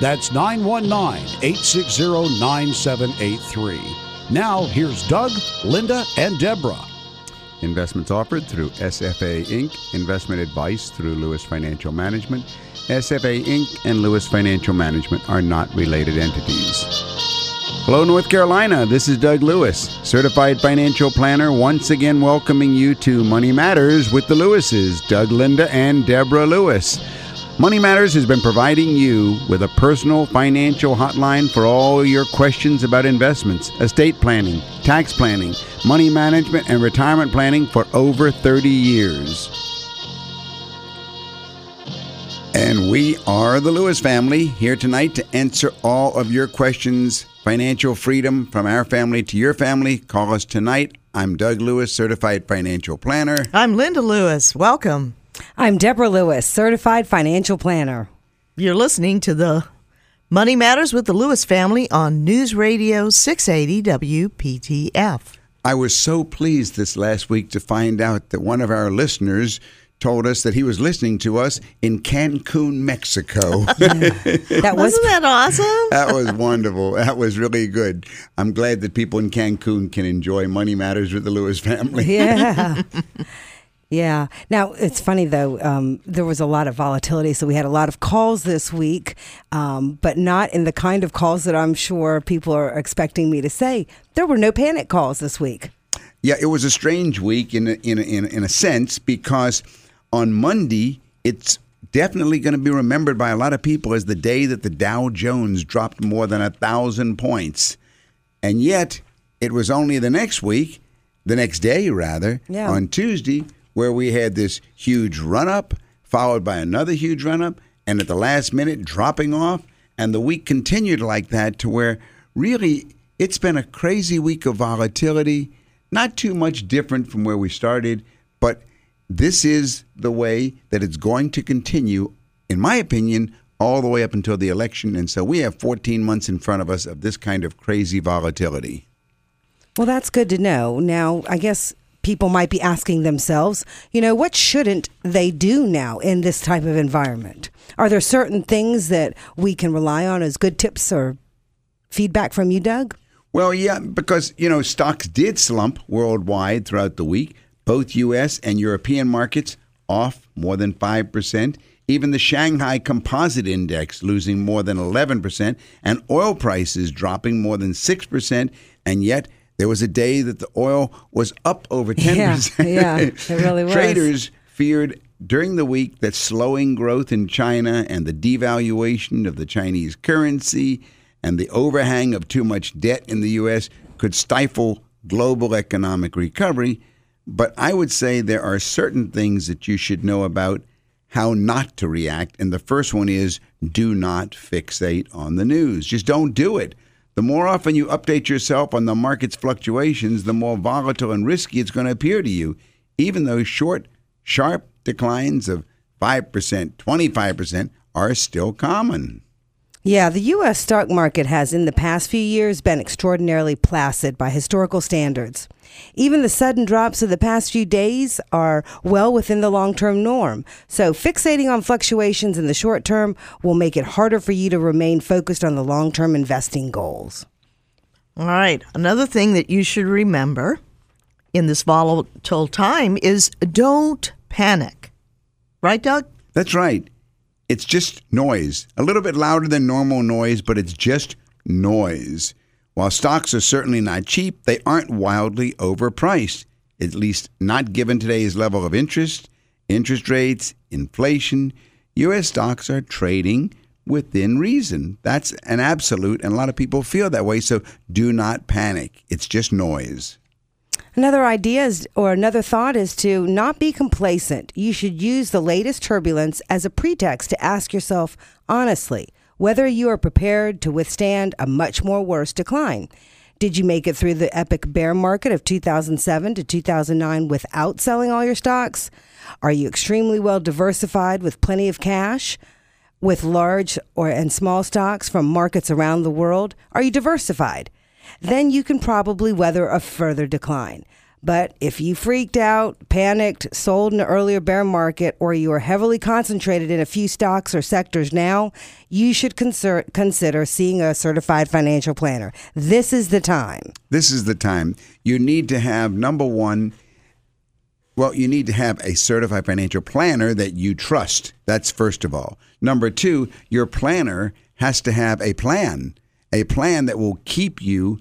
That's 919-860-9783. Now, here's Doug, Linda, and Deborah. Investments offered through SFA Inc., investment advice through Lewis Financial Management. SFA Inc. and Lewis Financial Management are not related entities. Hello, North Carolina. This is Doug Lewis, Certified Financial Planner, once again welcoming you to Money Matters with the Lewises, Doug, Linda, and Deborah Lewis. Money Matters has been providing you with a personal financial hotline for all your questions about investments, estate planning, tax planning, money management, and retirement planning for over 30 years. And we are the Lewis family here tonight to answer all of your questions. Financial freedom from our family to your family. Call us tonight. I'm Doug Lewis, Certified Financial Planner. I'm Linda Lewis. Welcome. I'm Deborah Lewis, Certified Financial Planner. You're listening to the Money Matters with the Lewis family on News Radio 680 WPTF. I was so pleased this last week to find out that one of our listeners told us that he was listening to us in Cancun, Mexico. Wasn't that awesome? That was wonderful. That was really good. I'm glad that people in Cancun can enjoy Money Matters with the Lewis family. Yeah. Yeah. Now, it's funny, though. There was a lot of volatility, so we had a lot of calls this week, but not in the kind of calls that I'm sure people are expecting me to say. There were no panic calls this week. Yeah, it was a strange week in a sense, because on Monday, it's definitely going to be remembered by a lot of people as the day that the Dow Jones dropped more than 1,000 points. And yet, it was only the next day, on Tuesday, where we had this huge run-up, followed by another huge run-up, and at the last minute, dropping off. And the week continued like that to where, really, it's been a crazy week of volatility, not too much different from where we started, but this is the way that it's going to continue, in my opinion, all the way up until the election. And so we have 14 months in front of us of this kind of crazy volatility. Well, that's good to know. Now, I guess people might be asking themselves, what shouldn't they do now in this type of environment? Are there certain things that we can rely on as good tips or feedback from you, Doug? Well, yeah, because, stocks did slump worldwide throughout the week. Both U.S. and European markets off more than 5%. Even the Shanghai Composite Index losing more than 11%, and oil prices dropping more than 6%, and yet there was a day that the oil was up over 10%. Yeah, it really was. Traders feared during the week that slowing growth in China and the devaluation of the Chinese currency and the overhang of too much debt in the U.S. could stifle global economic recovery. But I would say there are certain things that you should know about how not to react. And the first one is, do not fixate on the news. Just don't do it. The more often you update yourself on the market's fluctuations, the more volatile and risky it's going to appear to you. Even though short, sharp declines of 5%, 25% are still common. Yeah, the U.S. stock market has in the past few years been extraordinarily placid by historical standards. Even the sudden drops of the past few days are well within the long-term norm. So fixating on fluctuations in the short term will make it harder for you to remain focused on the long-term investing goals. All right. Another thing that you should remember in this volatile time is don't panic. Right, Doug? That's right. It's just noise. A little bit louder than normal noise, but it's just noise. While stocks are certainly not cheap, they aren't wildly overpriced, at least not given today's level of interest rates, inflation. U.S. stocks are trading within reason. That's an absolute, and a lot of people feel that way, so do not panic. It's just noise. Another thought is to not be complacent. You should use the latest turbulence as a pretext to ask yourself honestly, whether you are prepared to withstand a much more worse decline. Did you make it through the epic bear market of 2007 to 2009 without selling all your stocks? Are you extremely well diversified with plenty of cash? With large and small stocks from markets around the world, are you diversified? Then you can probably weather a further decline. But if you freaked out, panicked, sold in the earlier bear market, or you are heavily concentrated in a few stocks or sectors now, you should consider seeing a certified financial planner. This is the time. This is the time. You need to have, number one, you need to have a certified financial planner that you trust. That's first of all. Number two, your planner has to have a plan that will keep you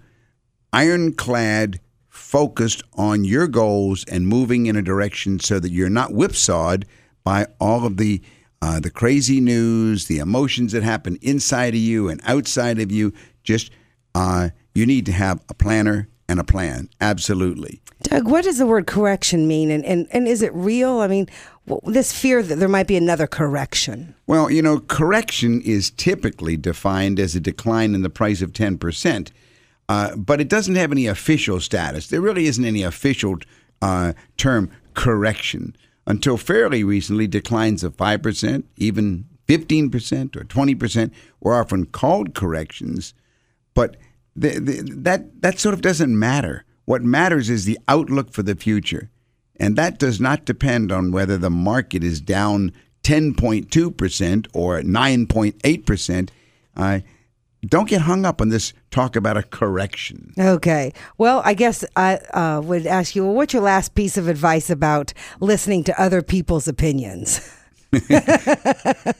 ironclad, focused on your goals and moving in a direction so that you're not whipsawed by all of the crazy news, the emotions that happen inside of you and outside of you. You need to have a planner and a plan. Absolutely. Doug, what does the word correction mean? And is it real? I mean, this fear that there might be another correction. Well, you know, correction is typically defined as a decline in the price of 10%, but it doesn't have any official status. There really isn't any official term correction. Until fairly recently, declines of 5%, even 15% or 20% were often called corrections, but that sort of doesn't matter. What matters is the outlook for the future. And that does not depend on whether the market is down 10.2% or 9.8%. Don't get hung up on this talk about a correction. Okay. Well, I guess I would ask you, what's your last piece of advice about listening to other people's opinions?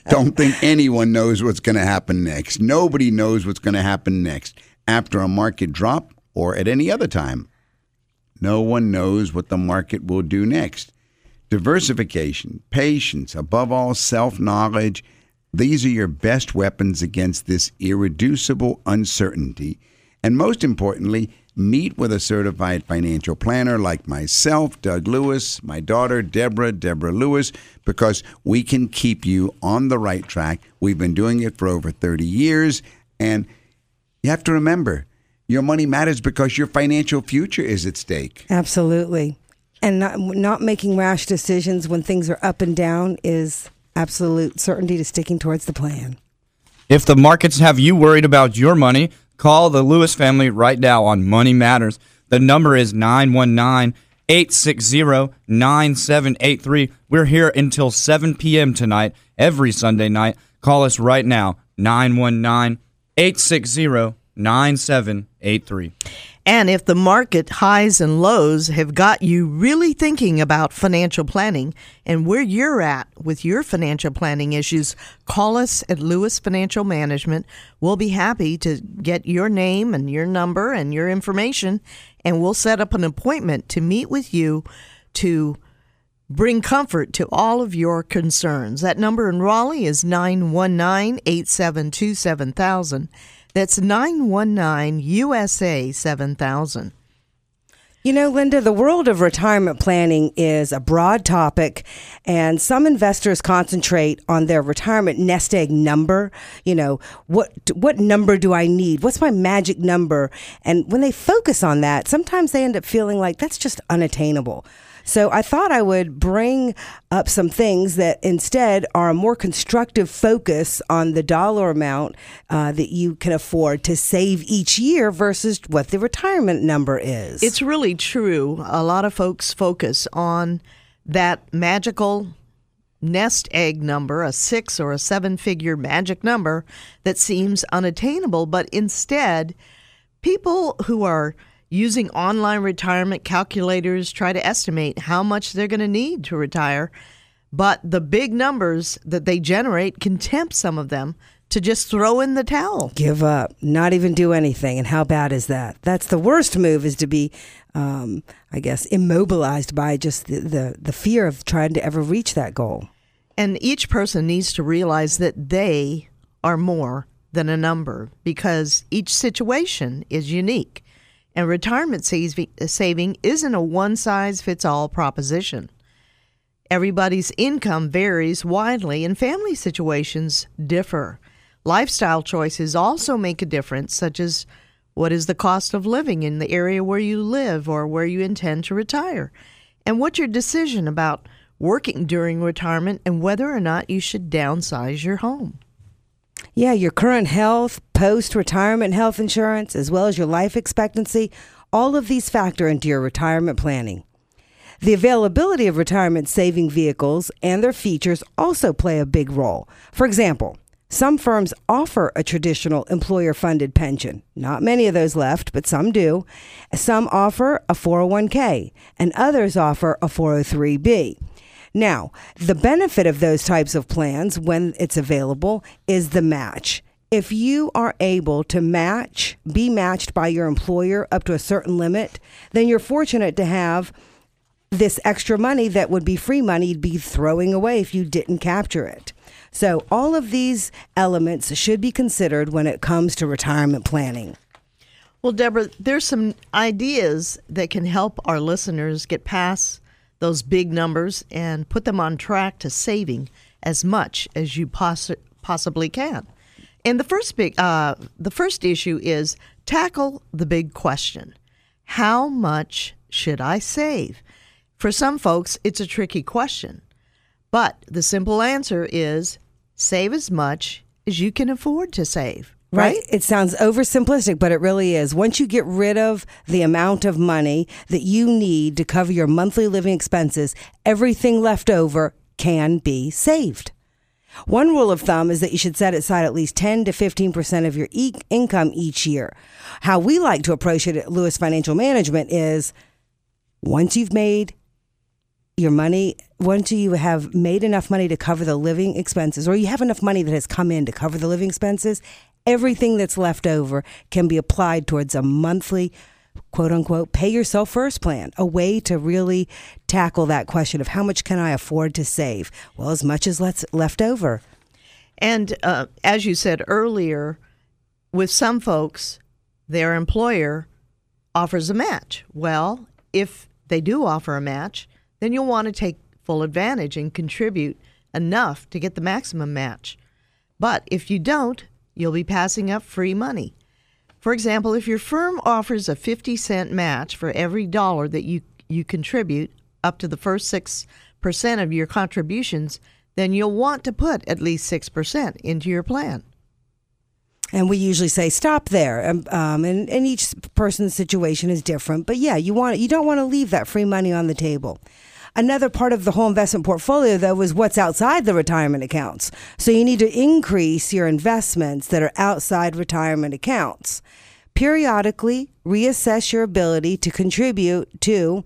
Don't think anyone knows what's going to happen next. Nobody knows what's going to happen next after a market drop or at any other time. No one knows what the market will do next. Diversification, patience, above all, self-knowledge. These are your best weapons against this irreducible uncertainty. And most importantly, meet with a certified financial planner like myself, Doug Lewis, my daughter, Deborah Lewis, because we can keep you on the right track. We've been doing it for over 30 years. And you have to remember, your money matters because your financial future is at stake. Absolutely. And not making rash decisions when things are up and down is absolute certainty to sticking towards the plan. If the markets have you worried about your money, call the Lewis family right now on Money Matters. The number is 919-860-9783. We're here until 7 p.m. tonight, every Sunday night. Call us right now, 919-860-9783. And if the market highs and lows have got you really thinking about financial planning and where you're at with your financial planning issues, call us at Lewis Financial Management. We'll be happy to get your name and your number and your information, and we'll set up an appointment to meet with you to bring comfort to all of your concerns. That number in Raleigh is 919-872-7000. That's 919-USA-7000. You know, Linda, the world of retirement planning is a broad topic, and some investors concentrate on their retirement nest egg number. You know, what number do I need? What's my magic number? And when they focus on that, sometimes they end up feeling like that's just unattainable. So I thought I would bring up some things that instead are a more constructive focus on the dollar amount that you can afford to save each year versus what the retirement number is. It's really true. A lot of folks focus on that magical nest egg number, a 6 or a 7-figure magic number that seems unattainable. But instead, people who are using online retirement calculators try to estimate how much they're going to need to retire, but the big numbers that they generate can tempt some of them to just throw in the towel. Give up, not even do anything, and how bad is that? That's the worst move, is to be, immobilized by just the fear of trying to ever reach that goal. And each person needs to realize that they are more than a number, because each situation is unique. And retirement saving isn't a one-size-fits-all proposition. Everybody's income varies widely, and family situations differ. Lifestyle choices also make a difference, such as what is the cost of living in the area where you live or where you intend to retire, and what's your decision about working during retirement and whether or not you should downsize your home. Yeah, your current health, post-retirement health insurance, as well as your life expectancy, all of these factor into your retirement planning. The availability of retirement saving vehicles and their features also play a big role. For example, some firms offer a traditional employer-funded pension. Not many of those left, but some do. Some offer a 401k, and others offer a 403b. Now, the benefit of those types of plans, when it's available, is the match. If you are able to be matched by your employer up to a certain limit, then you're fortunate to have this extra money that would be free money you'd be throwing away if you didn't capture it. So all of these elements should be considered when it comes to retirement planning. Well, Deborah, there's some ideas that can help our listeners get past those big numbers and put them on track to saving as much as you possibly can. And the first issue is tackle the big question. How much should I save? For some folks, it's a tricky question. But the simple answer is save as much as you can afford to save, right? It sounds oversimplistic, but it really is. Once you get rid of the amount of money that you need to cover your monthly living expenses, everything left over can be saved. One rule of thumb is that you should set aside at least 10 to 15% of your income each year. How we like to approach it at Lewis Financial Management is once you've made your money, once you have made enough money to cover the living expenses, or you have enough money that has come in to cover the living expenses, everything that's left over can be applied towards a monthly, quote unquote, pay yourself first plan, a way to really tackle that question of how much can I afford to save? Well, as much as left over. And as you said earlier, with some folks, their employer offers a match. Well, if they do offer a match, then you'll want to take full advantage and contribute enough to get the maximum match. But if you don't, you'll be passing up free money. For example, if your firm offers a 50-cent match for every dollar that you contribute up to the first 6% of your contributions, then you'll want to put at least 6% into your plan. And we usually say stop there, and each person's situation is different. But yeah, you don't want to leave that free money on the table. Another part of the whole investment portfolio, though, is what's outside the retirement accounts. So you need to increase your investments that are outside retirement accounts. Periodically, reassess your ability to contribute to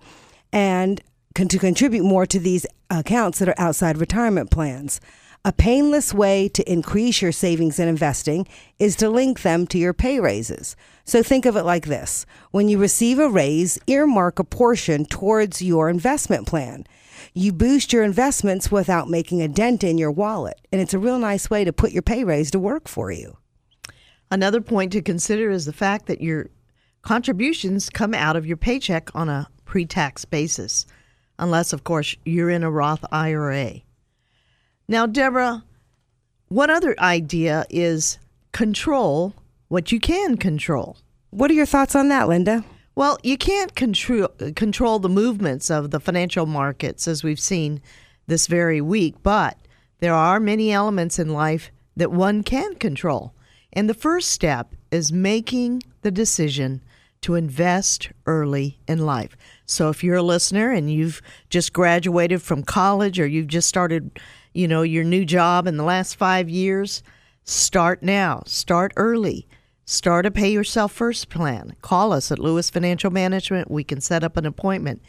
and to contribute more to these accounts that are outside retirement plans. A painless way to increase your savings and investing is to link them to your pay raises. So think of it like this. When you receive a raise, earmark a portion towards your investment plan. You boost your investments without making a dent in your wallet. And it's a real nice way to put your pay raise to work for you. Another point to consider is the fact that your contributions come out of your paycheck on a pre-tax basis, unless, of course, you're in a Roth IRA. Now, Deborah, one other idea is control what you can control. What are your thoughts on that, Linda? Well, you can't control the movements of the financial markets, as we've seen this very week, but there are many elements in life that one can control. And the first step is making the decision to invest early in life. So if you're a listener and you've just graduated from college or you've just started your new job in the last 5 years, start now. Start early. Start a Pay Yourself First plan. Call us at Lewis Financial Management. We can set up an appointment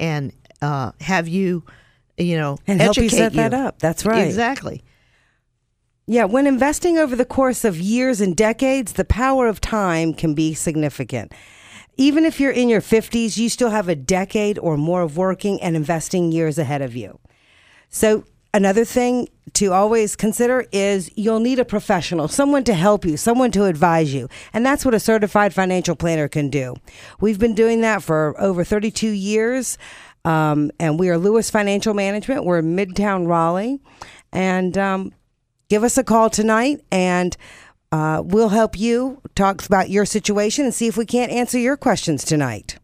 and have you, and help you set that up. That's right. Exactly. Yeah, when investing over the course of years and decades, the power of time can be significant. Even if you're in your 50s, you still have a decade or more of working and investing years ahead of you. So another thing to always consider is you'll need a professional, someone to help you, someone to advise you. And that's what a certified financial planner can do. We've been doing that for over 32 years. And we are Lewis Financial Management. We're in Midtown Raleigh. And give us a call tonight, and we'll help you talk about your situation and see if we can't answer your questions tonight.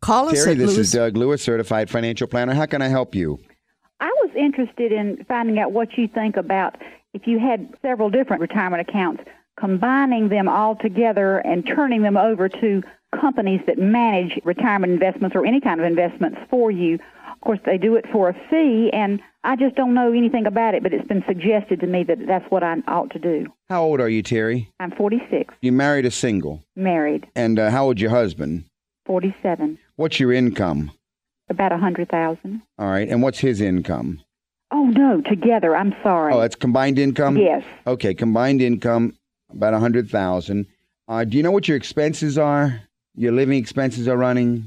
Call us. Terry, this is Doug Lewis, Certified Financial Planner. How can I help you? I was interested in finding out what you think about if you had several different retirement accounts, combining them all together and turning them over to companies that manage retirement investments or any kind of investments for you. Of course, they do it for a fee, and I just don't know anything about it, but it's been suggested to me that that's what I ought to do. How old are you, Terry? I'm 46. You married or single? Married. And how old your husband? 47. What's your income? About $100,000. All right. And what's his income? Oh, no, together. I'm sorry. Oh, that's combined income? Yes. Okay, combined income, about $100,000. Do you know what your expenses are? Your living expenses are running?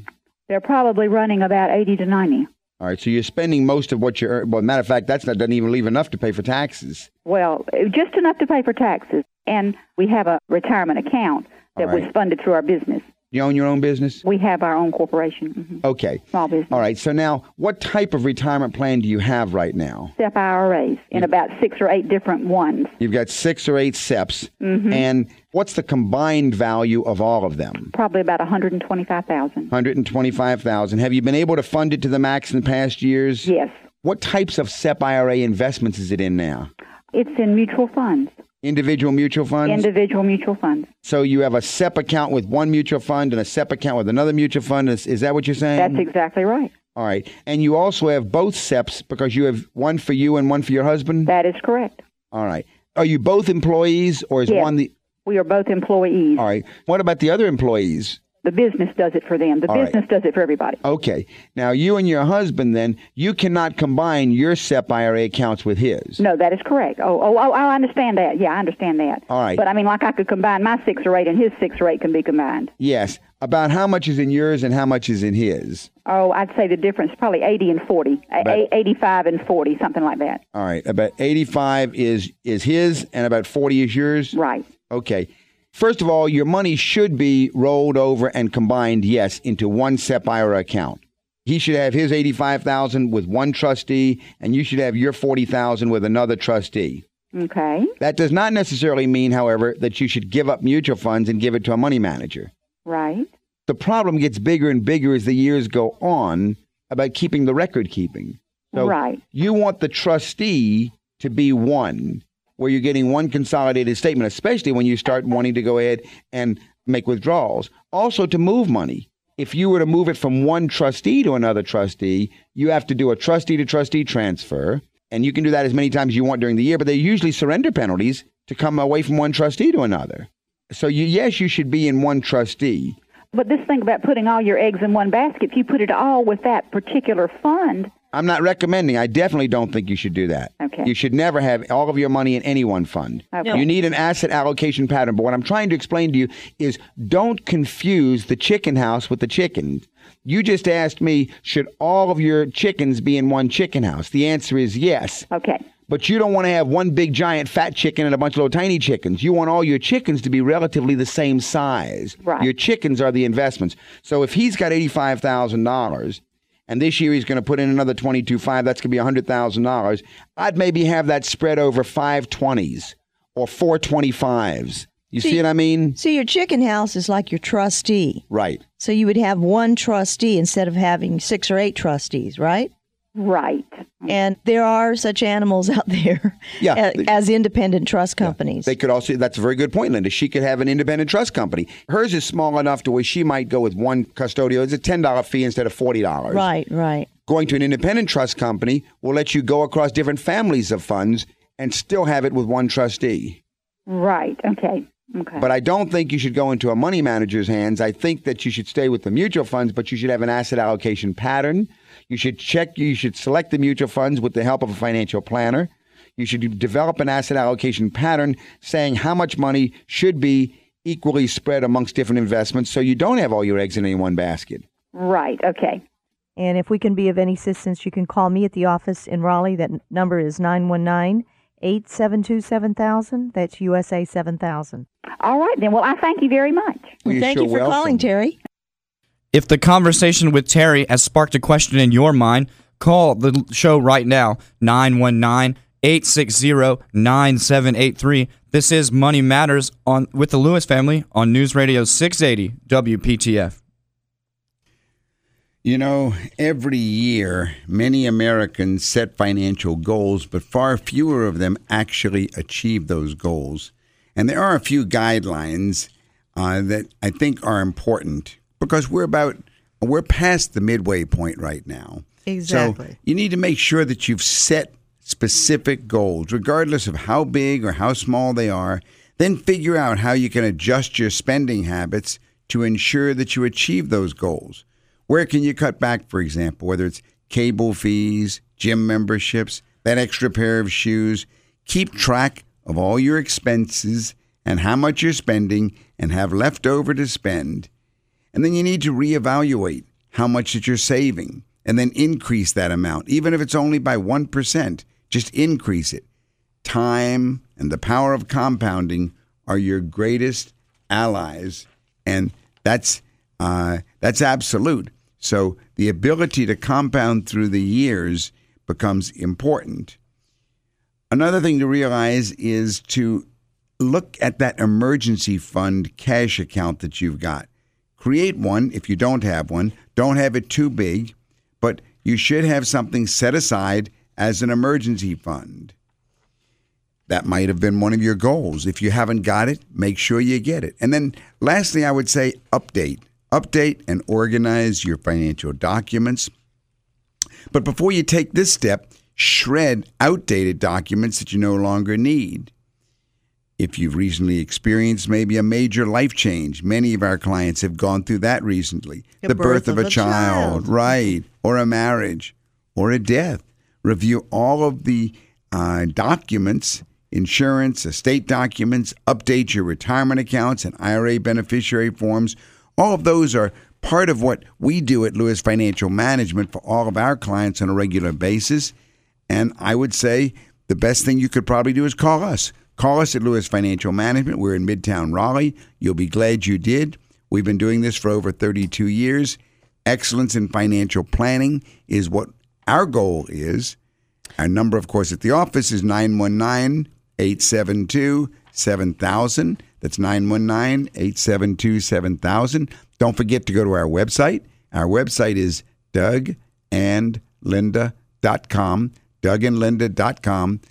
They're probably running about 80 to 90. All right, so you're spending most of what you're... Well, matter of fact, that doesn't even leave enough to pay for taxes. Well, just enough to pay for taxes. And we have a retirement account that was funded through our business. You own your own business? We have our own corporation. Mm-hmm. Okay. Small business. All right. So now, what type of retirement plan do you have right now? SEP IRAs in about 6 or 8 different ones. You've got 6 or 8 SEPs. Mm-hmm. And what's the combined value of all of them? Probably about $125,000. $125,000. Have you been able to fund it to the max in past years? Yes. What types of SEP IRA investments is it in now? It's in mutual funds. Individual mutual funds? Individual mutual funds. So you have a SEP account with one mutual fund and a SEP account with another mutual fund. Is that what you're saying? That's exactly right. All right. And you also have both SEPs because you have one for you and one for your husband? That is correct. All right. Are you both employees or is one the... We are both employees. All right. What about the other employees? The business does it for them. The business does it for everybody. Okay. Now, you and your husband, then, you cannot combine your SEP IRA accounts with his. No, that is correct. Oh, I understand that. Yeah, I understand that. All right. But, I mean, like I could combine my 6 or 8 and his 6 or 8 can be combined. Yes. About how much is in yours and how much is in his? Oh, I'd say the difference is probably 80 and 40, 85 and 40, something like that. All right. About 85 is his and about 40 is yours? Right. Okay. First of all, your money should be rolled over and combined, yes, into one SEP IRA account. He should have his $85,000 with one trustee, and you should have your $40,000 with another trustee. Okay. That does not necessarily mean, however, that you should give up mutual funds and give it to a money manager. Right. The problem gets bigger and bigger as the years go on about keeping the record keeping. So you want the trustee to be one, where you're getting one consolidated statement, especially when you start wanting to go ahead and make withdrawals. Also, to move money. If you were to move it from one trustee to another trustee, you have to do a trustee-to-trustee transfer, and you can do that as many times as you want during the year, but they usually surrender penalties to come away from one trustee to another. So, you should be in one trustee. But this thing about putting all your eggs in one basket, if you put it all with that particular fund... I'm not recommending. I definitely don't think you should do that. Okay. You should never have all of your money in any one fund. Okay. No. You need an asset allocation pattern. But what I'm trying to explain to you is don't confuse the chicken house with the chickens. You just asked me, should all of your chickens be in one chicken house? The answer is yes. Okay. But you don't want to have one big, giant, fat chicken and a bunch of little tiny chickens. You want all your chickens to be relatively the same size. Right. Your chickens are the investments. So if he's got $85,000... and this year he's going to put in another $22,500. That's going to be $100,000. I'd maybe have that spread over 5 20s or 4 25s. You see what I mean? So your chicken house is like your trustee. Right. So you would have one trustee instead of having 6 or 8 trustees, right? Right. And there are such animals out there as independent trust companies. Yeah. They could also, that's a very good point, Linda. She could have an independent trust company. Hers is small enough to where she might go with one custodian. It's a $10 fee instead of $40. Right, right. Going to an independent trust company will let you go across different families of funds and still have it with one trustee. Right. Okay. Okay. But I don't think you should go into a money manager's hands. I think that you should stay with the mutual funds, but you should have an asset allocation pattern. You should select the mutual funds with the help of a financial planner. You should develop an asset allocation pattern saying how much money should be equally spread amongst different investments so you don't have all your eggs in any one basket. Right. Okay. And if we can be of any assistance, you can call me at the office in Raleigh. That number is 919-872-7000. That's USA 7000. All right, then. Well, I thank you very much. Well, thank you for calling, Terry. If the conversation with Terry has sparked a question in your mind, Call the show right now, 919-860-9783. This is Money Matters on with the Lewis family on News Radio 680 WPTF. You know, every year, many Americans set financial goals, but far fewer of them actually achieve those goals. And there are a few guidelines that I think are important because we're past the midway point right now. Exactly. So you need to make sure that you've set specific goals, regardless of how big or how small they are. Then figure out how you can adjust your spending habits to ensure that you achieve those goals. Where can you cut back, for example, whether it's cable fees, gym memberships, that extra pair of shoes? Keep track of all your expenses and how much you're spending and have left over to spend. And then you need to reevaluate how much that you're saving and then increase that amount, even if it's only by 1%. Just increase it. Time and the power of compounding are your greatest allies, and that's absolute. So the ability to compound through the years becomes important. Another thing to realize is to look at that emergency fund cash account that you've got. Create one if you don't have one. Don't have it too big, but you should have something set aside as an emergency fund. That might have been one of your goals. If you haven't got it, make sure you get it. And then lastly, I would say update. Update and organize your financial documents. But before you take this step, shred outdated documents that you no longer need. If you've recently experienced maybe a major life change, many of our clients have gone through that recently. The birth of a child, right, or a marriage, or a death. Review all of the documents, insurance, estate documents, update your retirement accounts and IRA beneficiary forms. All of those are part of what we do at Lewis Financial Management for all of our clients on a regular basis. And I would say the best thing you could probably do is call us. Call us at Lewis Financial Management. We're in Midtown Raleigh. You'll be glad you did. We've been doing this for over 32 years. Excellence in financial planning is what our goal is. Our number, of course, at the office is 919-872-7000. That's 919-872-7000. Don't forget to go to our website. Our website is DougAndLinda.com, DougAndLinda.com.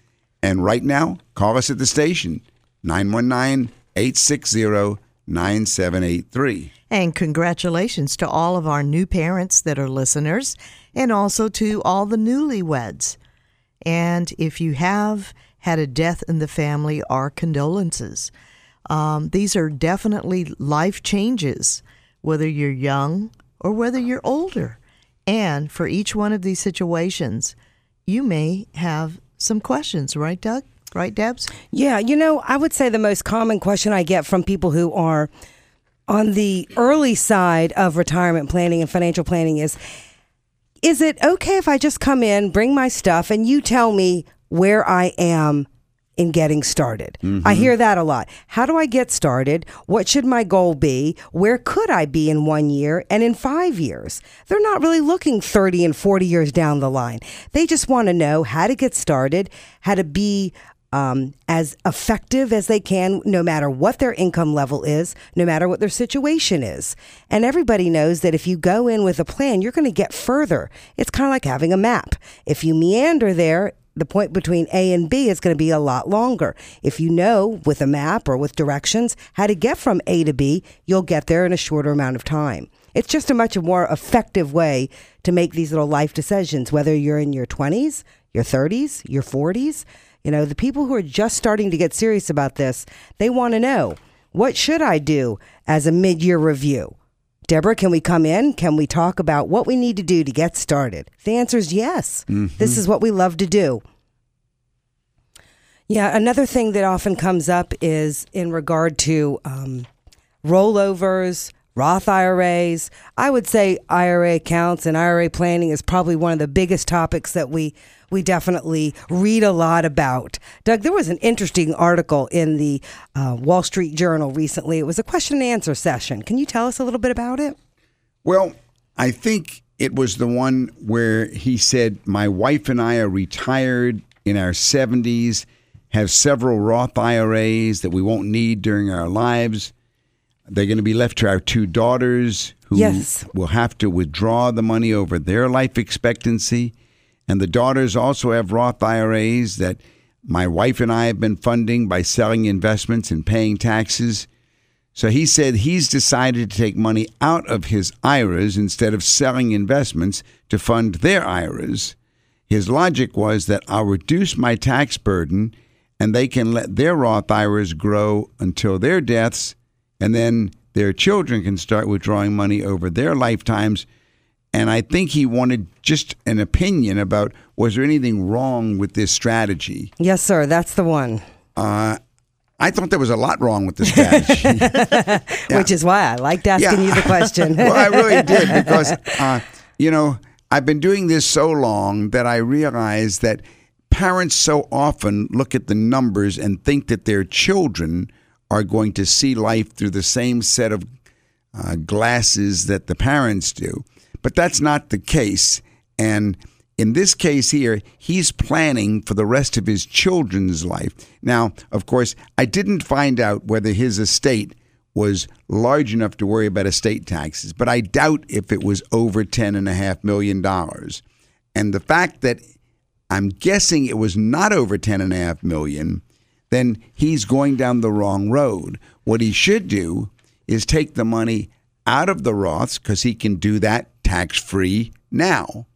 And right now, call us at the station, 919-860-9783. And congratulations to all of our new parents that are listeners and also to all the newlyweds. And if you have had a death in the family, our condolences. These are definitely life changes, whether you're young or whether you're older. And for each one of these situations, you may have some questions, right, Doug? Right, Debs? Yeah, you know, I would say the most common question I get from people who are on the early side of retirement planning and financial planning is it okay if I just come in, bring my stuff, and you tell me where I am in getting started? Mm-hmm. I hear that a lot. How do I get started? What should my goal be? Where could I be in 1 year and in 5 years? They're not really looking 30 and 40 years down the line. They just want to know how to get started, how to be as effective as they can, no matter what their income level is, no matter what their situation is. And everybody knows that if you go in with a plan, you're going to get further. It's kind of like having a map. If you meander there, the point between A and B is going to be a lot longer. If you know with a map or with directions how to get from A to B, you'll get there in a shorter amount of time. It's just a much more effective way to make these little life decisions, whether you're in your 20s, your 30s, your 40s. You know, the people who are just starting to get serious about this, they want to know, what should I do as a mid-year review? Deborah, can we come in? Can we talk about what we need to do to get started? The answer is yes. Mm-hmm. This is what we love to do. Yeah, another thing that often comes up is in regard to rollovers, Roth IRAs. I would say IRA accounts and IRA planning is probably one of the biggest topics that we definitely read a lot about. Doug, there was an interesting article in the Wall Street Journal recently. It was a question and answer session. Can you tell us a little bit about it? Well, I think It was the one where he said, my wife and I are retired in our 70s, have several Roth IRAs that we won't need during our lives. They're going to be left to our two daughters who will have to withdraw the money over their life expectancy. And the daughters also have Roth IRAs that my wife and I have been funding by selling investments and paying taxes. So he said he's decided to take money out of his IRAs instead of selling investments to fund their IRAs. His logic was that I'll reduce my tax burden and they can let their Roth IRAs grow until their deaths, and then their children can start withdrawing money over their lifetimes. And I think he wanted just an opinion about, was there anything wrong with this strategy? Yes, sir. That's the one. I thought there was a lot wrong with the strategy. Yeah. Which is why I liked asking you the question. Well, I really did, because, I've been doing this so long that I realized that parents so often look at the numbers and think that their children are going to see life through the same set of glasses that the parents do. But that's not the case. And in this case here, he's planning for the rest of his children's life. Now, of course, I didn't find out whether his estate was large enough to worry about estate taxes, but I doubt if it was over $10.5 million. And the fact that I'm guessing it was not over $10.5 million, then he's going down the wrong road. What he should do is take the money out of the Roths, because he can do that tax-free now,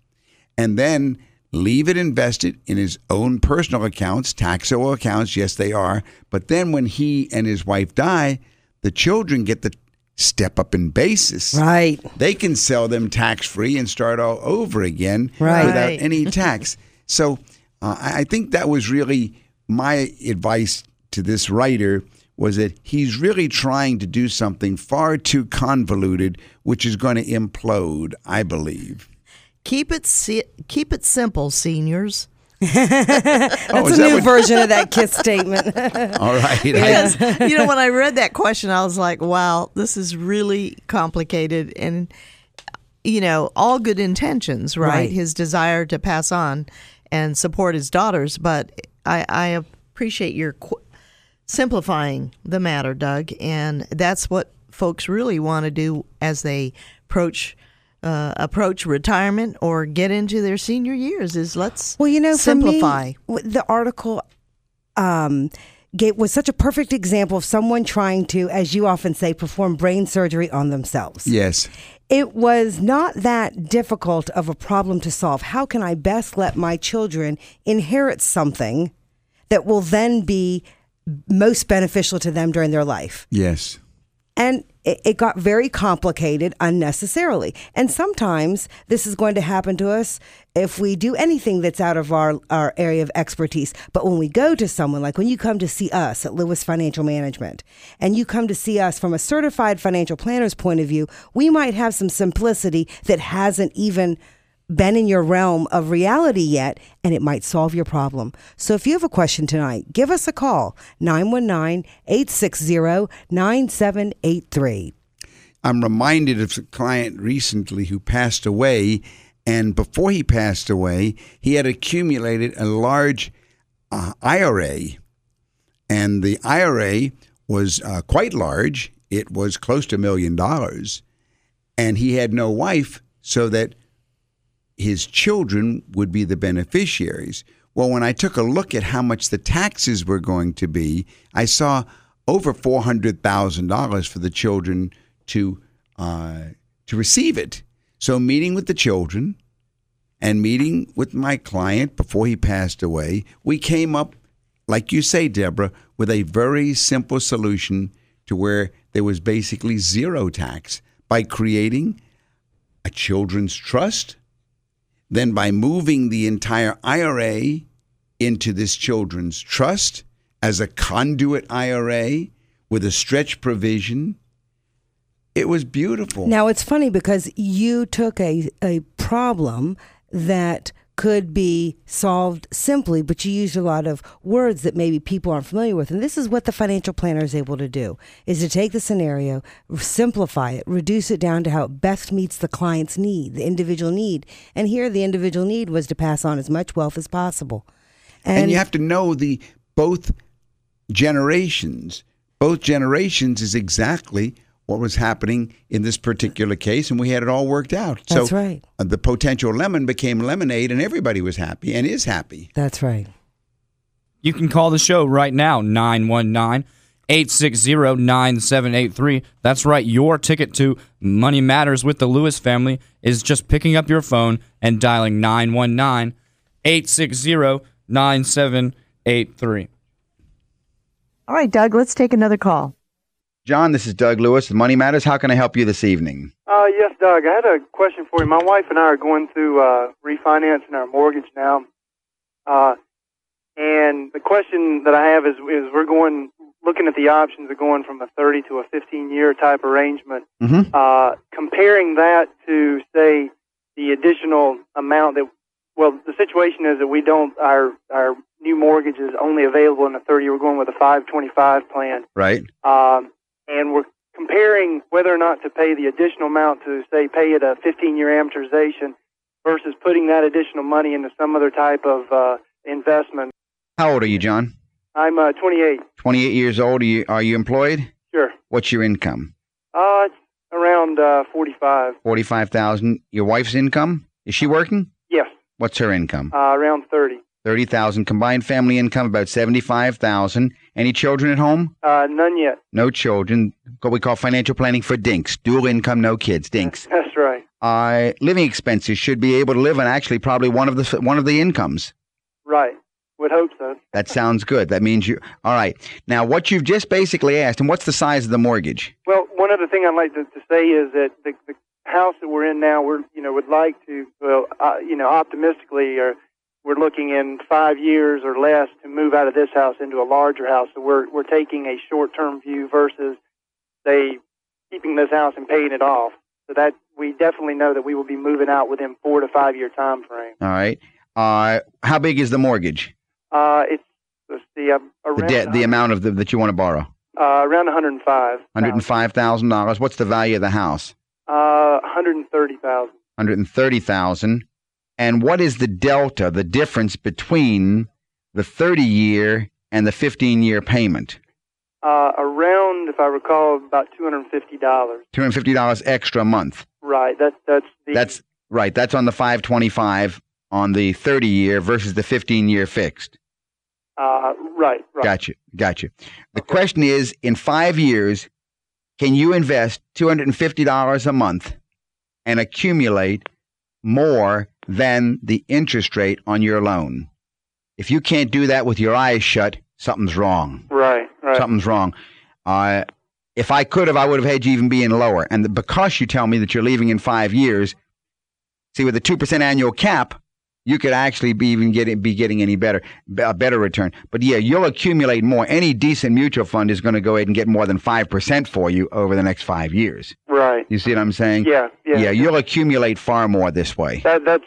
and then leave it invested in his own personal accounts, taxable accounts, yes they are, but then when he and his wife die, the children get the step up in basis. Right. They can sell them tax-free and start all over again without any tax. So I think that was really my advice to this writer, was that he's really trying to do something far too convoluted, which is going to implode, I believe. Keep it simple, seniors. That's a new version of that KISS statement. All right. Because, when I read that question, I was like, wow, this is really complicated. And, all good intentions, right? His desire to pass on and support his daughters, but I appreciate your simplifying the matter, Doug, and that's what folks really want to do as they approach retirement or get into their senior years. Is simplify. For me, the article was such a perfect example of someone trying to, as you often say, perform brain surgery on themselves. Yes. It was not that difficult of a problem to solve. How can I best let my children inherit something that will then be most beneficial to them during their life? Yes. And it got very complicated unnecessarily. And sometimes this is going to happen to us if we do anything that's out of our area of expertise. But when we go to someone, like when you come to see us at Lewis Financial Management, and you come to see us from a certified financial planner's point of view, we might have some simplicity that hasn't even been in your realm of reality yet, and it might solve your problem. So if you have a question tonight, give us a call, 919-860-9783. I'm reminded of a client recently who passed away, and before he passed away, he had accumulated a large IRA, and the IRA was quite large. It was close to $1 million, and he had no wife, so that his children would be the beneficiaries. Well, when I took a look at how much the taxes were going to be, I saw over $400,000 for the children to receive it. So meeting with the children and meeting with my client before he passed away, we came up, like you say, Deborah, with a very simple solution to where there was basically zero tax by creating a children's trust. Then by moving the entire IRA into this children's trust as a conduit IRA with a stretch provision, it was beautiful. Now, it's funny because you took a problem that could be solved simply, but you use a lot of words that maybe people aren't familiar with. And this is what the financial planner is able to do, is to take the scenario, simplify it, reduce it down to how it best meets the client's need, the individual need. And here the individual need was to pass on as much wealth as possible. And you have to know the both generations is exactly what was happening in this particular case, and we had it all worked out. That's so right. The potential lemon became lemonade, and everybody was happy and is happy. That's right. You can call the show right now, 919-860-9783. That's right. Your ticket to Money Matters with the Lewis family is just picking up your phone and dialing 919-860-9783. All right, Doug, let's take another call. John, this is Doug Lewis with Money Matters. How can I help you this evening? Yes, Doug. I had a question for you. My wife and I are going through refinancing our mortgage now. And the question that I have is we're going looking at the options of going from a 30 to a 15-year type arrangement. Mm-hmm. Comparing that to, say, the additional amount that, well, the situation is that we don't, our new mortgage is only available in a 30. We're going with a 525 plan. Right. And we're comparing whether or not to pay the additional amount to, say, pay it a 15-year amortization versus putting that additional money into some other type of investment. How old are you, John? I'm 28. 28 years old. Are you employed? Sure. What's your income? It's around 45. 45,000. Your wife's income? Is she working? Yes. What's her income? Around 30. 30,000. Combined family income about 75,000. Any children at home? None yet. No children. What we call financial planning for dinks. Dual income, no kids. Dinks. That's right. Living expenses, should be able to live on actually probably one of the incomes. Right. Would hope so. That sounds good. That means you. All right. Now, what you've just basically asked, and what's the size of the mortgage? Well, one other thing I'd like to say is that the house that we're in now, optimistically or. We're looking in 5 years or less to move out of this house into a larger house. So we're taking a short-term view versus, say, keeping this house and paying it off. So that we definitely know that we will be moving out within 4 to 5 year time frame. All right. How big is the mortgage? It's let's see, around the amount of that you want to borrow. Around $105,000. $105,000. What's the value of the house? $130,000. $130,000. And what is the delta, the difference between the 30-year and the 15-year payment? Around, if I recall, about $250. $250 extra a month. Right. That's right. That's on the 525 on the 30-year versus the 15-year fixed. Right. Gotcha. The question is, in 5 years, can you invest $250 a month and accumulate more than the interest rate on your loan? If you can't do that with your eyes shut, something's wrong. Right. Something's wrong. If I could have, I would have had you even being lower. And because you tell me that you're leaving in 5 years, see, with a 2% annual cap, you could actually be getting a better return. But yeah, you'll accumulate more. Any decent mutual fund is going to go ahead and get more than 5% for you over the next 5 years. Right. You see what I'm saying? Yeah. You'll accumulate far more this way. That's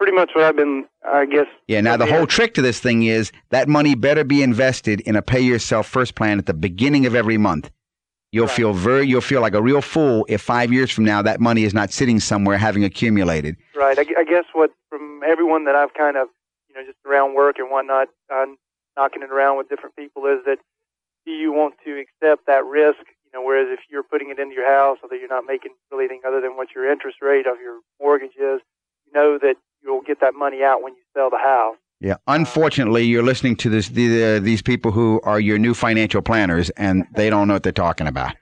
pretty much what I've been, I guess. Yeah. Now the whole trick to this thing is that money better be invested in a pay-yourself-first plan at the beginning of every month. You'll feel like a real fool if 5 years from now that money is not sitting somewhere having accumulated. Right. I guess what from everyone that I've kind of, just around work and whatnot, knocking it around with different people is that do you want to accept that risk? Whereas if you're putting it into your house, although you're not making really anything other than what your interest rate of your mortgage is, you know that you'll get that money out when you sell the house. Yeah, unfortunately, you're listening to these people who are your new financial planners, and they don't know what they're talking about.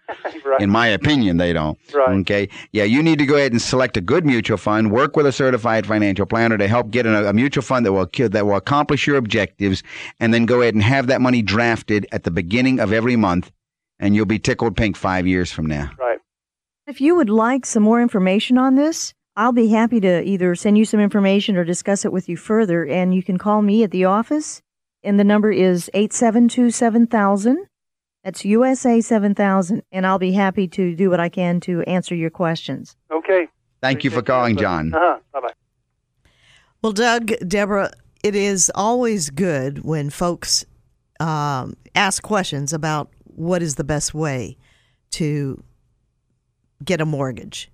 Right. In my opinion, they don't. Right. Okay. Yeah, you need to go ahead and select a good mutual fund, work with a certified financial planner to help get a mutual fund that will accomplish your objectives, and then go ahead and have that money drafted at the beginning of every month, and you'll be tickled pink 5 years from now. Right. If you would like some more information on this, I'll be happy to either send you some information or discuss it with you further, and you can call me at the office, and the number is 872-7000. That's USA 7000, and I'll be happy to do what I can to answer your questions. Okay. Thank you for calling, John. Bye-bye. Well, Doug, Deborah, it is always good when folks ask questions about what is the best way to get a mortgage.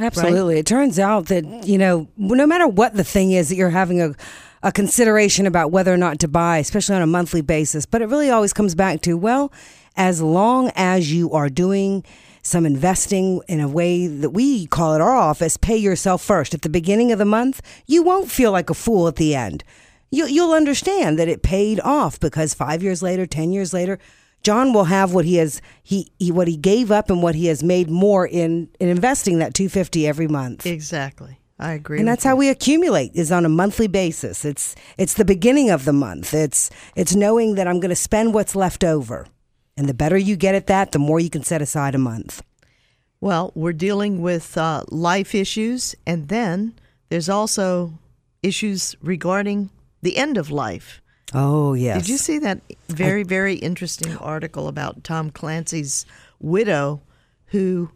Absolutely. Right? It turns out that, you know, no matter what the thing is that you're having a consideration about whether or not to buy, especially on a monthly basis, but it really always comes back to, well, as long as you are doing some investing in a way that we call at our office, pay yourself first. At the beginning of the month, you won't feel like a fool at the end. You'll understand that it paid off, because 5 years later, 10 years later, John will have what he gave up and what he has made more in investing, that $250 every month. Exactly. I agree. And that's how we accumulate, is on a monthly basis. It's the beginning of the month. It's knowing that I'm going to spend what's left over. And the better you get at that, the more you can set aside a month. Well, we're dealing with life issues, and then there's also issues regarding the end of life. Oh, yes. Did you see that very, very interesting article about Tom Clancy's widow who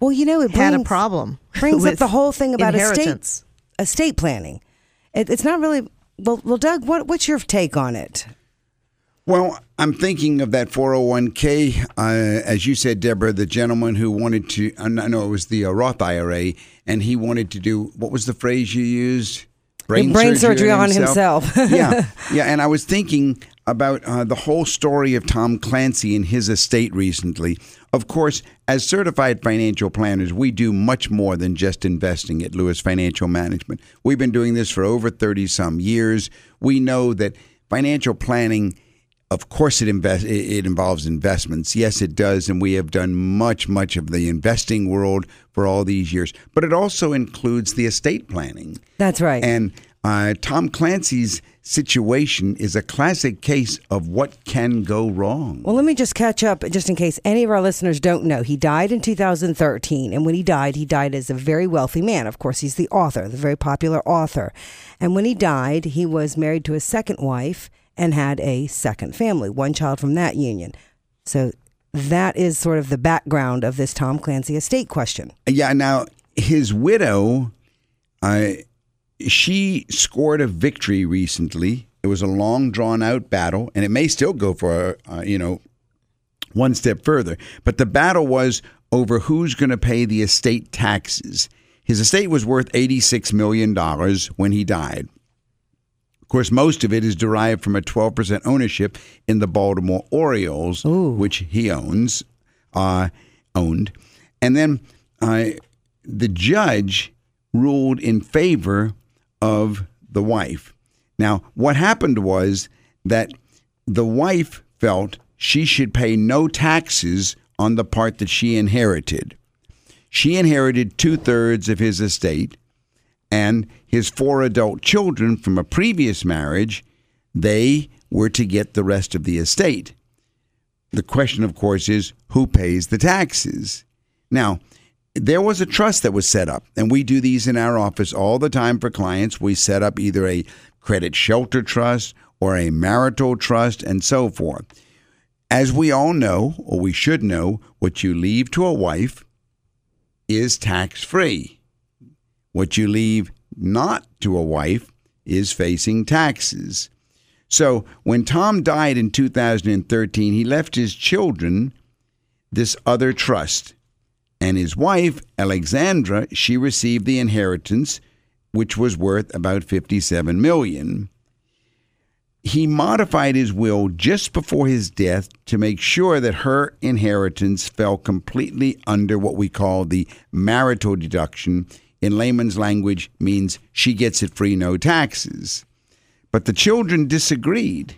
had a problem? Brings up the whole thing about estate planning. It's not really... Well, Doug, what's your take on it? Well, I'm thinking of that 401k, as you said, Deborah, the gentleman who wanted to... it was the Roth IRA, and he wanted to do... What was the phrase you used? Brain surgery on himself. Yeah. And I was thinking about the whole story of Tom Clancy and his estate recently. Of course, as certified financial planners, we do much more than just investing at Lewis Financial Management. We've been doing this for over 30-some years. We know that financial planning, of course, it involves investments. Yes, it does, and we have done much of the investing world for all these years. But it also includes the estate planning. That's right. And Tom Clancy's situation is a classic case of what can go wrong. Well, let me just catch up, just in case any of our listeners don't know. He died in 2013, and when he died as a very wealthy man. Of course, he's the author, the very popular author. And when he died, he was married to his second wife and had a second family, one child from that union. So that is sort of the background of this Tom Clancy estate question. Yeah, now, his widow... She scored a victory recently. It was a long, drawn-out battle, and it may still go for, one step further. But the battle was over who's going to pay the estate taxes. His estate was worth $86 million when he died. Of course, most of it is derived from a 12% ownership in the Baltimore Orioles, which he owned. And then the judge ruled in favor of the wife. Now, what happened was that the wife felt she should pay no taxes on the part that she inherited. She inherited 2/3 of his estate, and his 4 adult children from a previous marriage, they were to get the rest of the estate. The question, of course, is who pays the taxes? Now, there was a trust that was set up, and we do these in our office all the time for clients. We set up either a credit shelter trust or a marital trust and so forth. As we all know, or we should know, what you leave to a wife is tax-free. What you leave not to a wife is facing taxes. So when Tom died in 2013, he left his children this other trust. And his wife, Alexandra, she received the inheritance, which was worth about $57 million. He modified his will just before his death to make sure that her inheritance fell completely under what we call the marital deduction. In layman's language, means she gets it free, no taxes. But the children disagreed.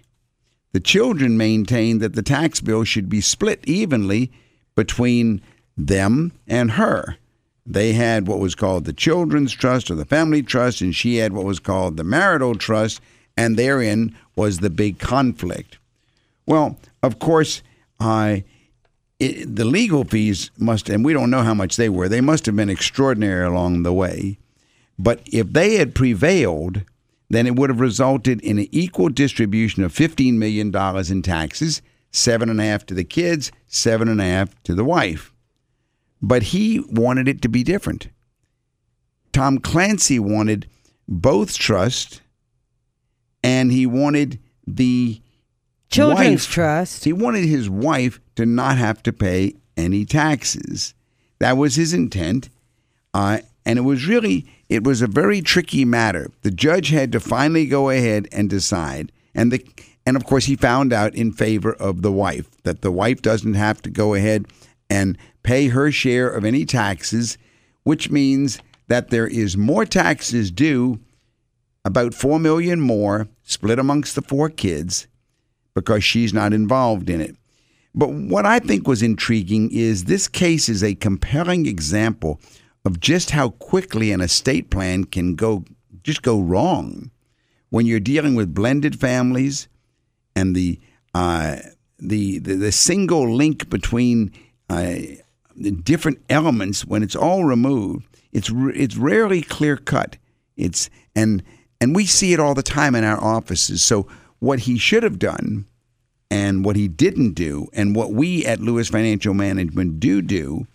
The children maintained that the tax bill should be split evenly between them and her. They had what was called the children's trust or the family trust, and she had what was called the marital trust, and therein was the big conflict. Well, of course, the legal fees must, and we don't know how much they were, they must have been extraordinary along the way. But if they had prevailed, then it would have resulted in an equal distribution of $15 million in taxes, 7.5 to the kids, 7.5 to the wife. But he wanted it to be different. Tom Clancy wanted both trusts, and he wanted the Children's wife, Trust. He wanted his wife to not have to pay any taxes. That was his intent. And it was really, it was a very tricky matter. The judge had to finally go ahead and decide. And of course, he found out in favor of the wife, that the wife doesn't have to go ahead and pay her share of any taxes, which means that there is more taxes due, about $4 million more, split amongst the four kids, because she's not involved in it. But what I think was intriguing is this case is a compelling example of just how quickly an estate plan can go wrong when you're dealing with blended families and the single link between the different elements. When it's all removed, it's rarely clear cut. It's and we see it all the time in our offices. So what he should have done, and what he didn't do, and what we at Lewis Financial Management do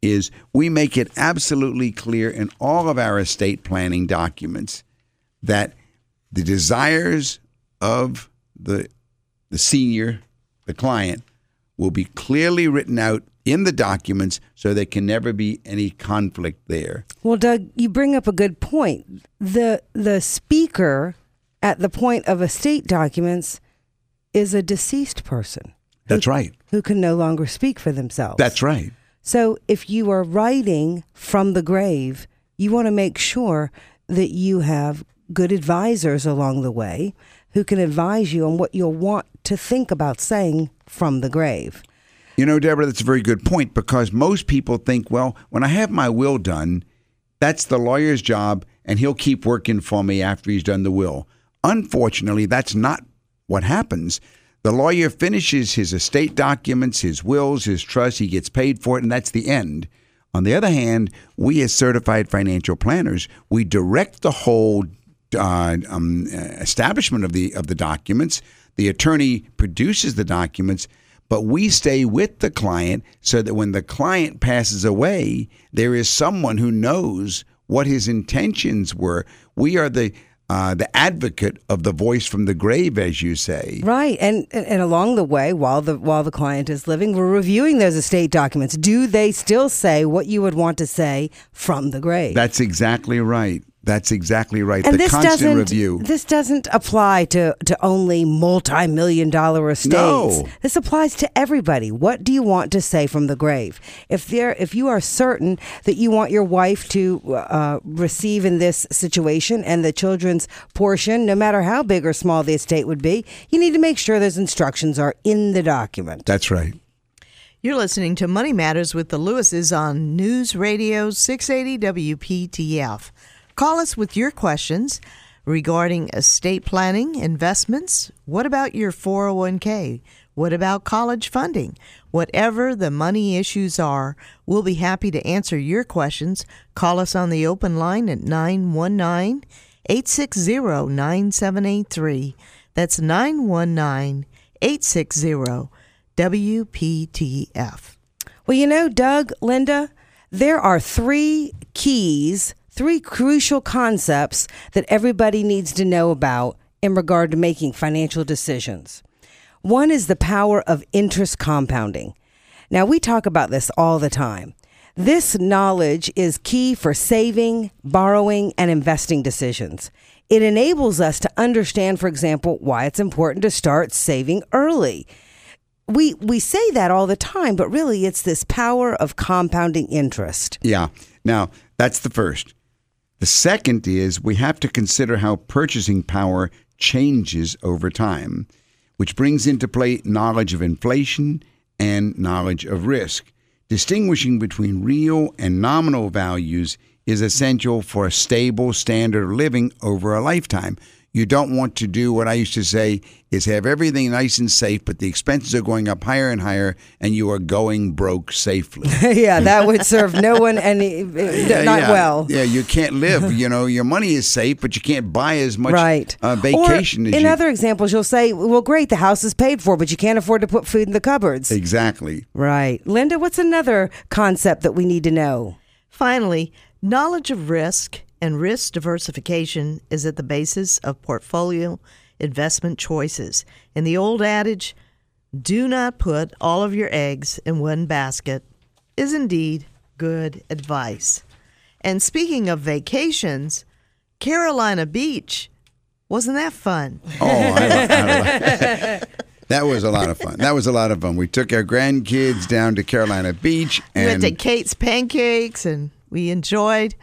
is we make it absolutely clear in all of our estate planning documents that the desires of the senior, the client, will be clearly written out in the documents so there can never be any conflict there. Well, Doug, you bring up a good point. The speaker at the point of estate documents is a deceased person. That's right. Who can no longer speak for themselves. That's right. So if you are writing from the grave, you want to make sure that you have good advisors along the way who can advise you on what you'll want to think about saying from the grave. You know, Deborah, that's a very good point, because most people think, well, when I have my will done, that's the lawyer's job and he'll keep working for me after he's done the will. Unfortunately, that's not what happens. The lawyer finishes his estate documents, his wills, his trusts, he gets paid for it, and that's the end. On the other hand, we as certified financial planners, we direct the whole establishment of the documents. The attorney produces the documents, but we stay with the client so that when the client passes away, there is someone who knows what his intentions were. We are the advocate of the voice from the grave, as you say. Right. And along the way, while the client is living, we're reviewing those estate documents. Do they still say what you would want to say from the grave? That's exactly right. That's exactly right. And the constant review. This doesn't apply to only multi-million-dollar estates. No. This applies to everybody. What do you want to say from the grave? If you are certain that you want your wife to receive in this situation and the children's portion, no matter how big or small the estate would be, you need to make sure those instructions are in the document. That's right. You're listening to Money Matters with the Lewises on News Radio 680 WPTF. Call us with your questions regarding estate planning, investments. What about your 401k? What about college funding? Whatever the money issues are, we'll be happy to answer your questions. Call us on the open line at 919-860-9783. That's 919-860-WPTF. Well, you know, Doug, Linda, there are three crucial concepts that everybody needs to know about in regard to making financial decisions. One is the power of interest compounding. Now, we talk about this all the time. This knowledge is key for saving, borrowing, and investing decisions. It enables us to understand, for example, why it's important to start saving early. We say that all the time, but really it's this power of compounding interest. Yeah. Now, that's the first. The second is we have to consider how purchasing power changes over time, which brings into play knowledge of inflation and knowledge of risk. Distinguishing between real and nominal values is essential for a stable standard of living over a lifetime. You don't want to do what I used to say is have everything nice and safe, but the expenses are going up higher and higher, and you are going broke safely. Yeah, that would serve no one well. Yeah, you can't live. You know, your money is safe, but you can't buy as much vacation as you. In other examples, you'll say, well, great, the house is paid for, but you can't afford to put food in the cupboards. Exactly. Right. Linda, what's another concept that we need to know? Finally, knowledge of risk and risk diversification is at the basis of portfolio investment choices. In the old adage, do not put all of your eggs in one basket, is indeed good advice. And speaking of vacations, Carolina Beach, wasn't that fun? Oh, I that was a lot of fun. That was a lot of fun. We took our grandkids down to Carolina Beach. And we went to Kate's Pancakes, and we enjoyed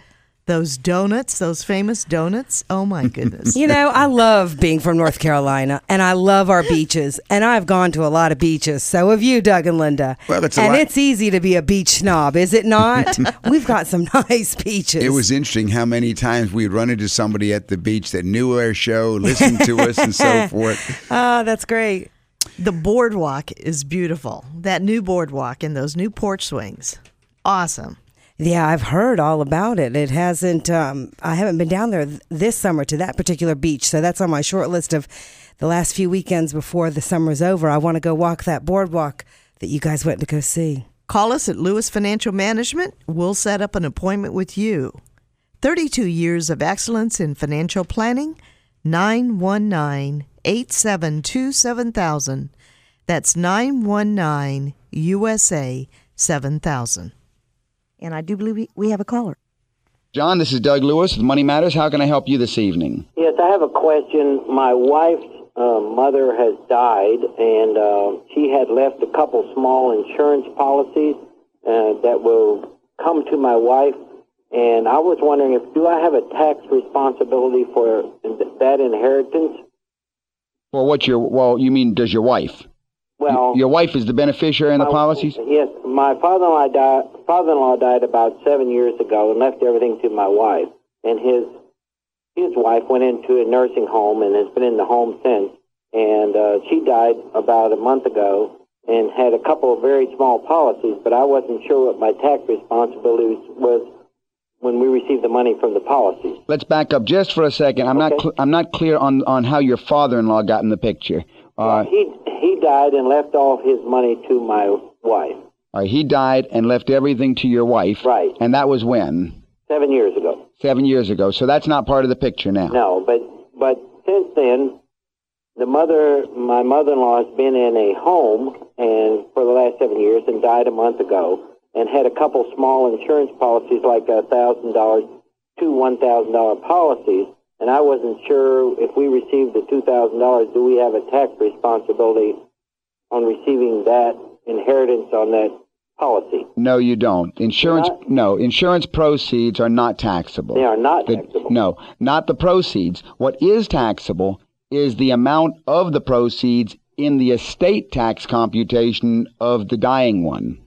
those donuts, those famous donuts. Oh, my goodness. You know, I love being from North Carolina, and I love our beaches, and I've gone to a lot of beaches. So have you, Doug and Linda. Well, it's easy to be a beach snob, is it not? We've got some nice beaches. It was interesting how many times we'd run into somebody at the beach that knew our show, listened to us, and so forth. Oh, that's great. The boardwalk is beautiful. That new boardwalk and those new porch swings. Awesome. Yeah, I've heard all about it. It hasn't, I haven't been down there this summer to that particular beach. So that's on my short list of the last few weekends before the summer's over. I want to go walk that boardwalk that you guys went to go see. Call us at Lewis Financial Management. We'll set up an appointment with you. 32 years of excellence in financial planning, 919-872-7000. That's 919-USA-7000. And I do believe we have a caller. John, this is Doug Lewis with Money Matters. How can I help you this evening? Yes, I have a question. My wife's mother has died, and she had left a couple small insurance policies that will come to my wife. And I was wondering, do I have a tax responsibility for that inheritance? Well, you mean, does your wife? Well, your wife is the beneficiary in the policies? Yes. My father-in-law died about 7 years ago and left everything to my wife. And his wife went into a nursing home and has been in the home since. And she died about a month ago and had a couple of very small policies, but I wasn't sure what my tax responsibility was when we receive the money from the policies. Let's back up just for a second. I'm not clear on how your father-in-law got in the picture. He died and left all his money to my wife. All right, he died and left everything to your wife. Right. And that was when? 7 years ago. 7 years ago. So that's not part of the picture now. No, but since then, my mother-in-law has been in a home and for the last 7 years and died a month ago and had a couple small insurance policies like $1,000 to $1,000 policies. And I wasn't sure if we received the $2,000, do we have a tax responsibility on receiving that inheritance on that policy? No, you don't. Insurance proceeds are not taxable. They are not taxable. No, not the proceeds. What is taxable is the amount of the proceeds in the estate tax computation of the dying one.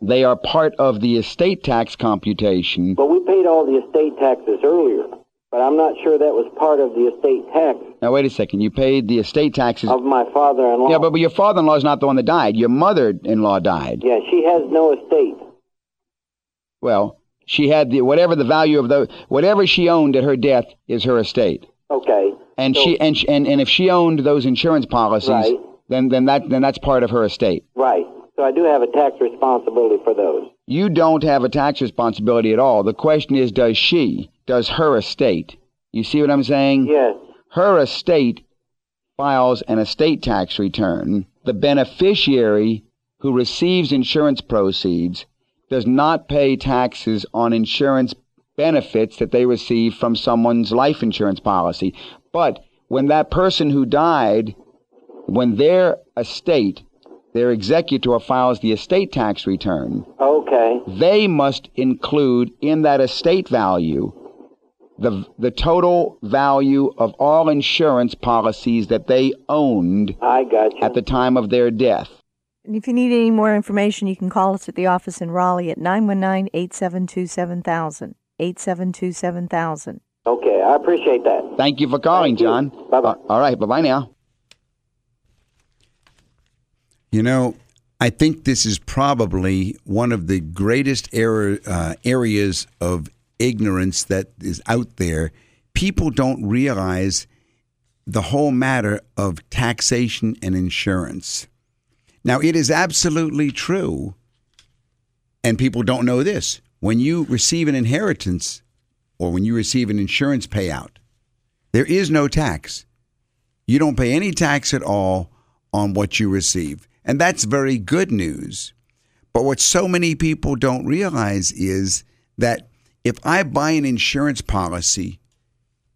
They are part of the estate tax computation. But we paid all the estate taxes earlier. But I'm not sure that was part of the estate tax. Now, wait a second. You paid the estate taxes of my father-in-law. Yeah, but your father-in-law is not the one that died. Your mother-in-law died. Yeah, she has no estate. Well, she had whatever the value of whatever she owned at her death is her estate. Okay. And so, she and if she owned those insurance policies, right, then that's part of her estate. Right. So I do have a tax responsibility for those. You don't have a tax responsibility at all. The question is, does she? Does her estate? You see what I'm saying? Yes. Her estate files an estate tax return. The beneficiary who receives insurance proceeds does not pay taxes on insurance benefits that they receive from someone's life insurance policy. But when that person who died, when their estate, their executor files the estate tax return, okay, they must include in that estate value the total value of all insurance policies that they owned at the time of their death. And if you need any more information, you can call us at the office in Raleigh at 919-872-7000, 872-7000. Okay, I appreciate that. Thank you for calling, John. Bye-bye. All right, bye-bye now. You know, I think this is probably one of the greatest areas of ignorance that is out there. People don't realize the whole matter of taxation and insurance. Now, it is absolutely true, and people don't know this. When you receive an inheritance, or when you receive an insurance payout, there is no tax. You don't pay any tax at all on what you receive. And that's very good news. But what so many people don't realize is that if I buy an insurance policy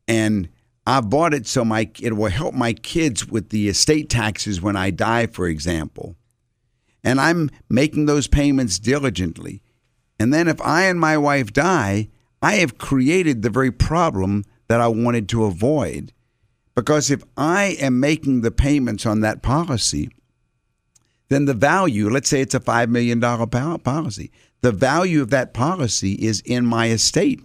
and I bought it so it will help my kids with the estate taxes when I die, for example, and I'm making those payments diligently, and then if I and my wife die, I have created the very problem that I wanted to avoid. Because if I am making the payments on that policy, then the value, let's say it's a $5 million policy, the value of that policy is in my estate.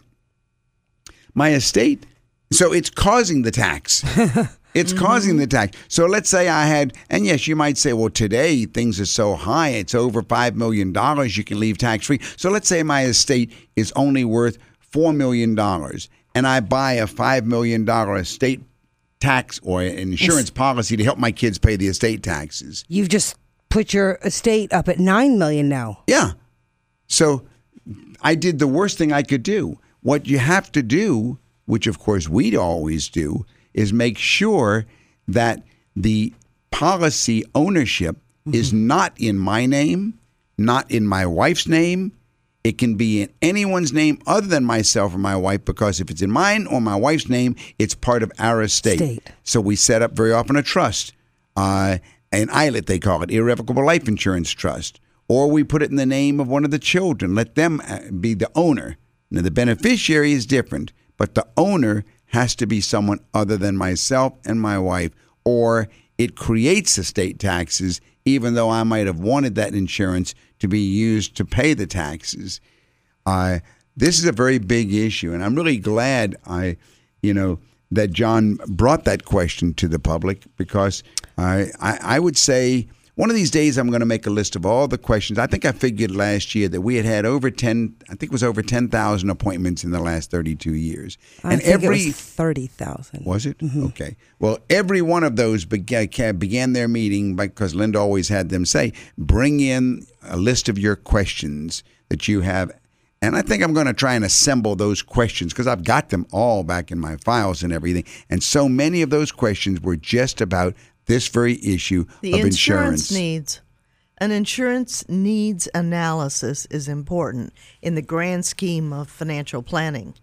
My estate, so it's causing the tax. It's causing the tax. So let's say I had, and yes, you might say, well, today things are so high, it's over $5 million, you can leave tax-free. So let's say my estate is only worth $4 million, and I buy a $5 million estate tax or insurance policy to help my kids pay the estate taxes. You've just put your estate up at $9 million now. Yeah. So I did the worst thing I could do. What you have to do, which of course we always do, is make sure that the policy ownership is not in my name, not in my wife's name. It can be in anyone's name other than myself or my wife, because if it's in mine or my wife's name, it's part of our estate. So we set up very often a trust, an ILIT they call it, Irrevocable Life Insurance Trust, or we put it in the name of one of the children, let them be the owner. Now the beneficiary is different, but the owner has to be someone other than myself and my wife, or it creates estate taxes, even though I might have wanted that insurance to be used to pay the taxes. This is a very big issue, and I'm really glad that John brought that question to the public, because I would say one of these days I'm going to make a list of all the questions. I think I figured last year that we had over 10,000 appointments in the last 32 years. It was 30,000. Was it? Mm-hmm. Okay. Well, every one of those began their meeting, because Linda always had them say, bring in a list of your questions that you have. And I think I'm going to try and assemble those questions, because I've got them all back in my files and everything. And so many of those questions were just about this very issue of insurance. An insurance needs analysis is important in the grand scheme of financial planning.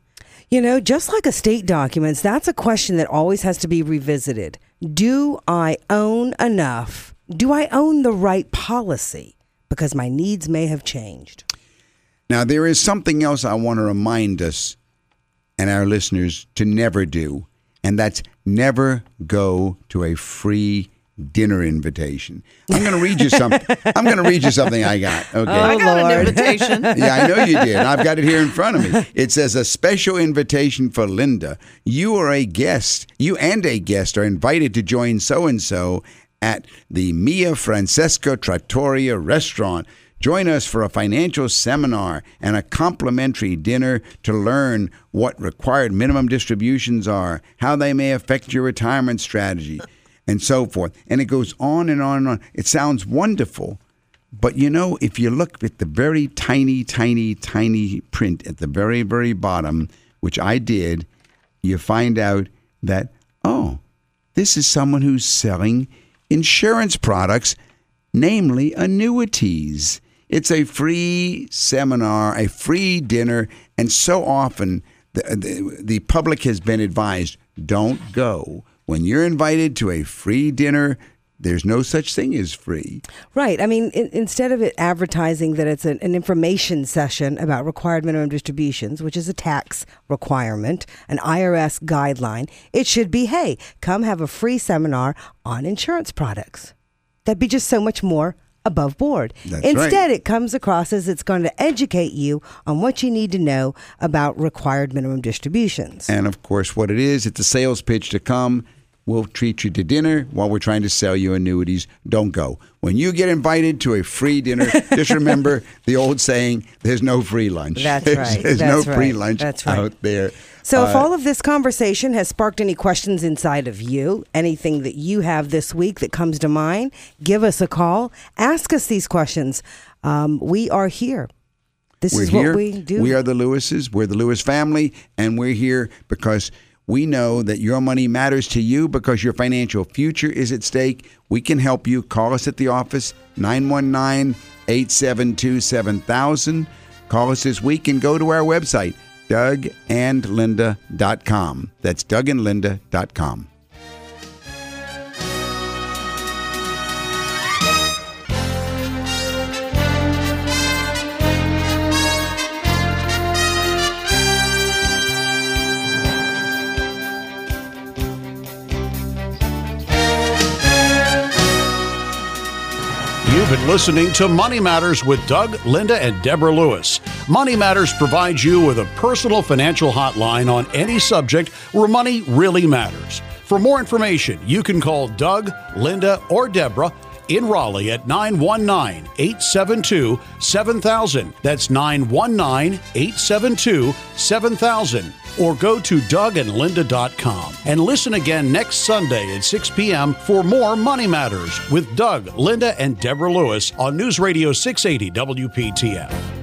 You know, just like estate documents, that's a question that always has to be revisited. Do I own enough? Do I own the right policy? Because my needs may have changed. Now, there is something else I want to remind us and our listeners to never do, and that's never go to a free dinner invitation. I'm going to read you something. I got. Okay. I got an invitation. Yeah, I know you did. I've got it here in front of me. It says, a special invitation for Linda. You are a guest. You and a guest are invited to join so-and-so at the Mia Francesca Trattoria restaurant. Join us for a financial seminar and a complimentary dinner to learn what required minimum distributions are, how they may affect your retirement strategy, and so forth. And it goes on and on and on. It sounds wonderful, but you know, if you look at the very tiny, tiny, tiny print at the very, very bottom, which I did, you find out that, oh, this is someone who's selling insurance products, namely annuities. It's a free seminar, a free dinner, and so often the public has been advised, don't go. When you're invited to a free dinner, there's no such thing as free. Right. I mean, instead of it advertising that it's an information session about required minimum distributions, which is a tax requirement, an IRS guideline, it should be, hey, come have a free seminar on insurance products. That'd be just so much more above board. Instead, it comes across as it's going to educate you on what you need to know about required minimum distributions. And, of course, what it is, it's a sales pitch to come. We'll treat you to dinner while we're trying to sell you annuities. Don't go. When you get invited to a free dinner, just remember the old saying, there's no free lunch. There's no free lunch out there. So if all of this conversation has sparked any questions inside of you, anything that you have this week that comes to mind, give us a call. Ask us these questions. We are here. This is what we do. We are the Lewises. We're the Lewis family, and we're here because we know that your money matters to you because your financial future is at stake. We can help you. Call us at the office, 919-872-7000. Call us this week and go to our website, DougAndLinda.com. That's DougAndLinda.com. You've been listening to Money Matters with Doug, Linda, and Deborah Lewis. Money Matters provides you with a personal financial hotline on any subject where money really matters. For more information, you can call Doug, Linda, or Deborah in Raleigh at 919-872-7000. That's 919-872-7000. Or go to DougAndLinda.com and listen again next Sunday at 6 p.m. for more Money Matters with Doug, Linda, and Deborah Lewis on News Radio 680 WPTF.